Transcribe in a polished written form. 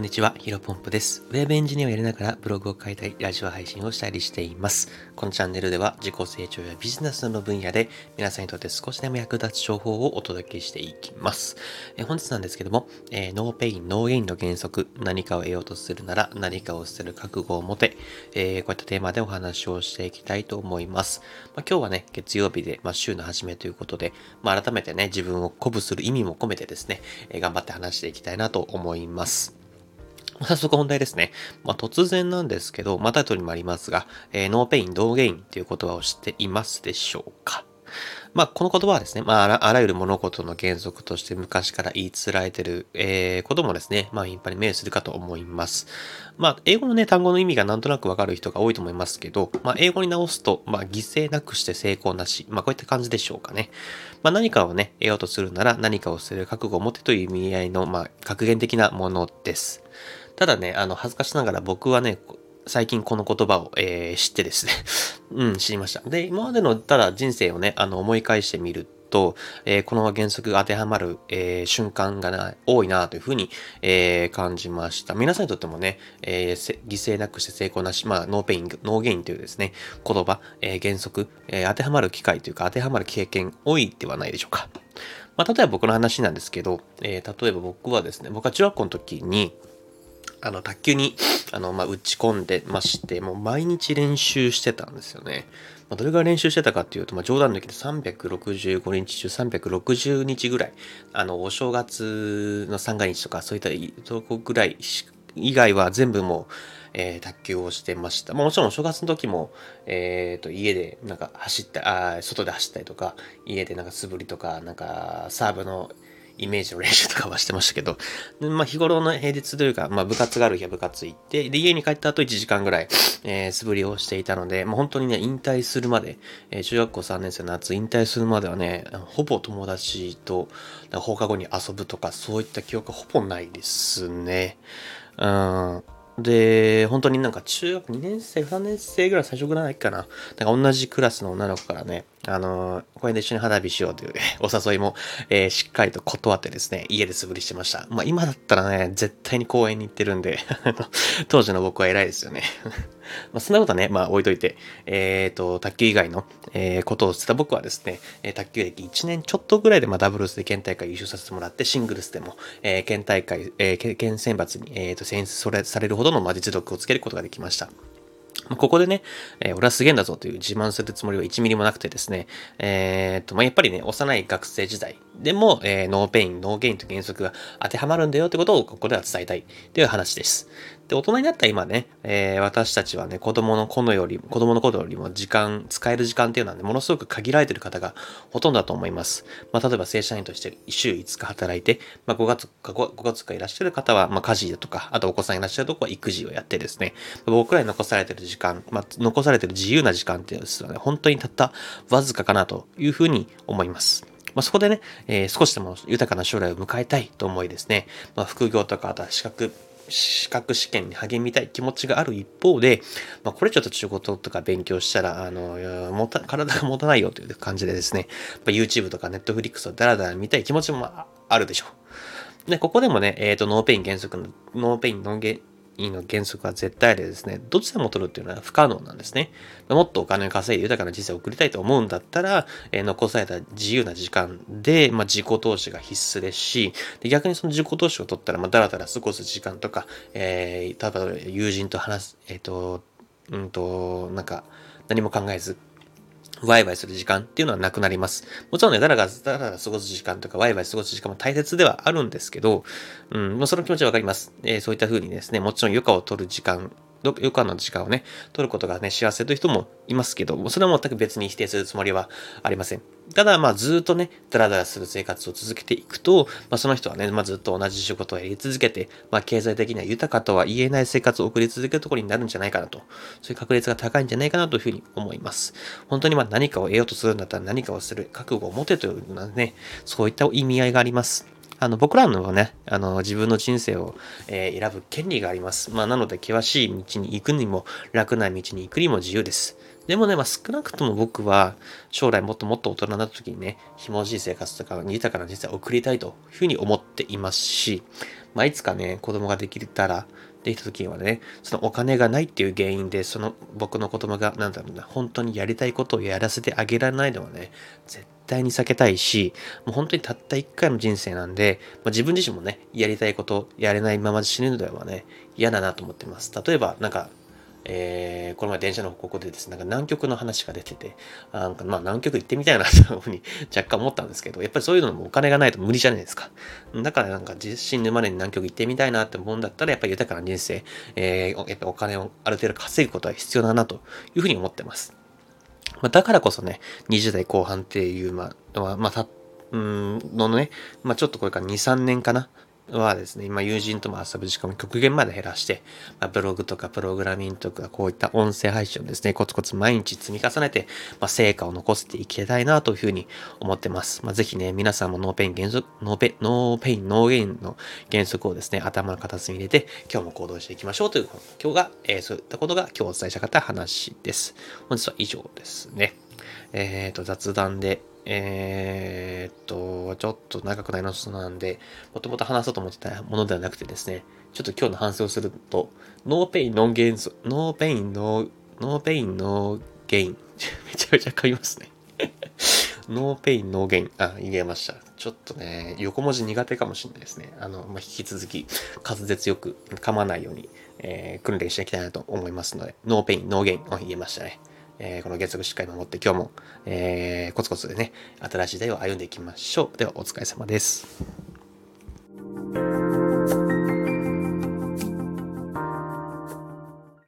んにちは、ヒロポンプです。ウェブエンジニアをやりながらブログを書いたり、ラジオ配信をしたりしています。このチャンネルでは自己成長やビジネスの分野で皆さんにとって少しでも役立つ情報をお届けしていきます。本日なんですけども、ノーペイン、ノーゲインの原則、何かを得ようとするなら何かを捨てる覚悟を持て、こういったテーマでお話をしていきたいと思います。今日はね、月曜日で、週の初めということで、改めてね、自分を鼓舞する意味も込めてですね、頑張って話していきたいなと思います。早速本題ですね。突然なんですけど、タイトルにもありますが、ノーペイン、ノーゲインという言葉を知っていますでしょうか。この言葉はですね、あらゆる物事の原則として昔から言いつられている、こともですね、頻繁に目にするかと思います。英語のね、単語の意味がなんとなくわかる人が多いと思いますけど、英語に直すと、犠牲なくして成功なし、こういった感じでしょうかね。何かをね、得ようとするなら何かを捨てる覚悟を持てという意味合いの、格言的なものです。ただね、恥ずかしながら僕はね、最近この言葉を、知ってですね。知りました。で、今までのただ人生をね、思い返してみると、この原則が当てはまる、瞬間が多いなというふうに、感じました。皆さんにとってもね、犠牲なくして成功なし、ノーペイン、ノーゲインというですね、言葉、原則、当てはまる機会というか当てはまる経験多いではないでしょうか。例えば僕の話なんですけど、例えば僕はですね、僕は中学校の時に、卓球に、打ち込んでまして、もう毎日練習してたんですよね。どれぐらい練習してたかっていうと、冗談抜きで365日中360日ぐらい、お正月の三が日とか、そういったとこぐらい以外は全部もう、卓球をしてました。もちろんお正月の時も、家でなんか外で走ったりとか、家でなんか素振りとか、なんかサーブの、イメージの練習とかはしてましたけど、日頃の平日というか、部活がある日は部活行って、で、家に帰った後1時間ぐらい、素振りをしていたので、本当にね、引退するまで、中学校3年生の夏、引退するまではね、ほぼ友達と放課後に遊ぶとか、そういった記憶はほぼないですね。で、本当になんか中学2年生、3年生ぐらい最初ぐらいないかな。同じクラスの女の子からね、公園で一緒に花火しようというお誘いも、しっかりと断ってですね、家で素振りしてました。今だったらね、絶対に公園に行ってるんで、当時の僕は偉いですよね。そんなことはね、置いといて、卓球以外の、ことをしてた僕はですね、卓球歴1年ちょっとぐらいで、ダブルスで県大会優勝させてもらって、シングルスでも、県大会、県選抜に、選出されるほどの、実力をつけることができました。ここでね、俺はすげえんだぞという自慢するつもりは1ミリもなくてですね、やっぱりね、幼い学生時代でも、ノーペイン、ノーゲインという原則が当てはまるんだよということをここでは伝えたいという話です。で、大人になった今ね、私たちはね、子供の頃よりも使える時間っていうのはね、ものすごく限られている方がほとんどだと思います。例えば正社員として週5日働いて、5月かいらっしゃる方は、家事だとか、あとお子さんいらっしゃるとこは育児をやってですね、僕らに残されている時間、残されている自由な時間っていうのはね、本当にたったわずかかなというふうに思います。そこでね、少しでも豊かな将来を迎えたいと思いですね、副業とか、あとは資格試験に励みたい気持ちがある一方で、これちょっと仕事とか勉強したら、体が持たないよという感じでですね、YouTube とか Netflix をダラダラ見たい気持ちもあるでしょう。で、ここでもね、ノーペイン、ノーゲインの原則は絶対でですね、どちらも取るっていうのは不可能なんですね。もっとお金を稼いで豊かな人生を送りたいと思うんだったら、残された自由な時間で、自己投資が必須ですし、で、逆にその自己投資を取ったら、だらだら過ごす時間とか、例えば友人と話す、なんか何も考えず、ワイワイする時間っていうのはなくなります。もちろんね、だらだら過ごす時間とか、ワイワイ過ごす時間も大切ではあるんですけど、その気持ちはわかります。そういった風にですね、もちろん余暇の時間をね、取ることがね、幸せという人もいますけど、それは全く別に否定するつもりはありません。ただ、ずっとね、だらだらする生活を続けていくと、その人はね、ずっと同じ仕事をやり続けて、経済的には豊かとは言えない生活を送り続けるところになるんじゃないかなと、そういう確率が高いんじゃないかなというふうに思います。本当に何かを得ようとするんだったら何かをする覚悟を持てというのはね、そういった意味合いがあります。僕らのね、自分の人生を、選ぶ権利があります。なので、険しい道に行くにも、楽な道に行くにも自由です。でもね、少なくとも僕は、将来もっともっと大人になった時にね、ひもじい生活とか、豊かな人生を送りたいというふうに思っていますし、まあ、いつかね、子供ができた時にはね、そのお金がないっていう原因で、その僕の子供が本当にやりたいことをやらせてあげられないのはね、絶対に避けたいし、もう本当にたった一回の人生なんで、まあ、自分自身もね、やりたいことやれないまま死ぬのではね、嫌だなと思ってます。例えばこの前電車の報告でですね、南極の話が出てて、南極行ってみたいなというふうに若干思ったんですけど、やっぱりそういうのもお金がないと無理じゃないですか。だから死ぬまでに南極行ってみたいなって思うんだったら、やっぱり豊かな人生、やっぱお金をある程度稼ぐことは必要だなというふうに思ってます。だからこそね、20代後半っていう、ちょっとこれから2、3年かな。はですね、今友人とも遊ぶ時間を極限まで減らして、ブログとかプログラミングとかこういった音声配信をですね、コツコツ毎日積み重ねて、成果を残していきたいなというふうに思ってます。ぜひね、皆さんもノーゲインの原則をですね、頭の片隅に入れて、今日も行動していきましょうという、そういったことが今日お伝えしたかった話です。本日は以上ですね。雑談で、ちょっと長くなりましたなんで、もともと話そうと思ってたものではなくてですね、ちょっと今日の反省をすると、ノーペインノーゲイン。めちゃめちゃ噛みますね。ノーペインノーゲイン。言えました。ちょっとね、横文字苦手かもしれないですね。引き続き、滑舌よく噛まないように、訓練していきたいなと思いますので、ノーペインノーゲイン。言えましたね。この原則しっかり守って今日も、コツコツでね、新しい時代を歩んでいきましょう。ではお疲れ様です。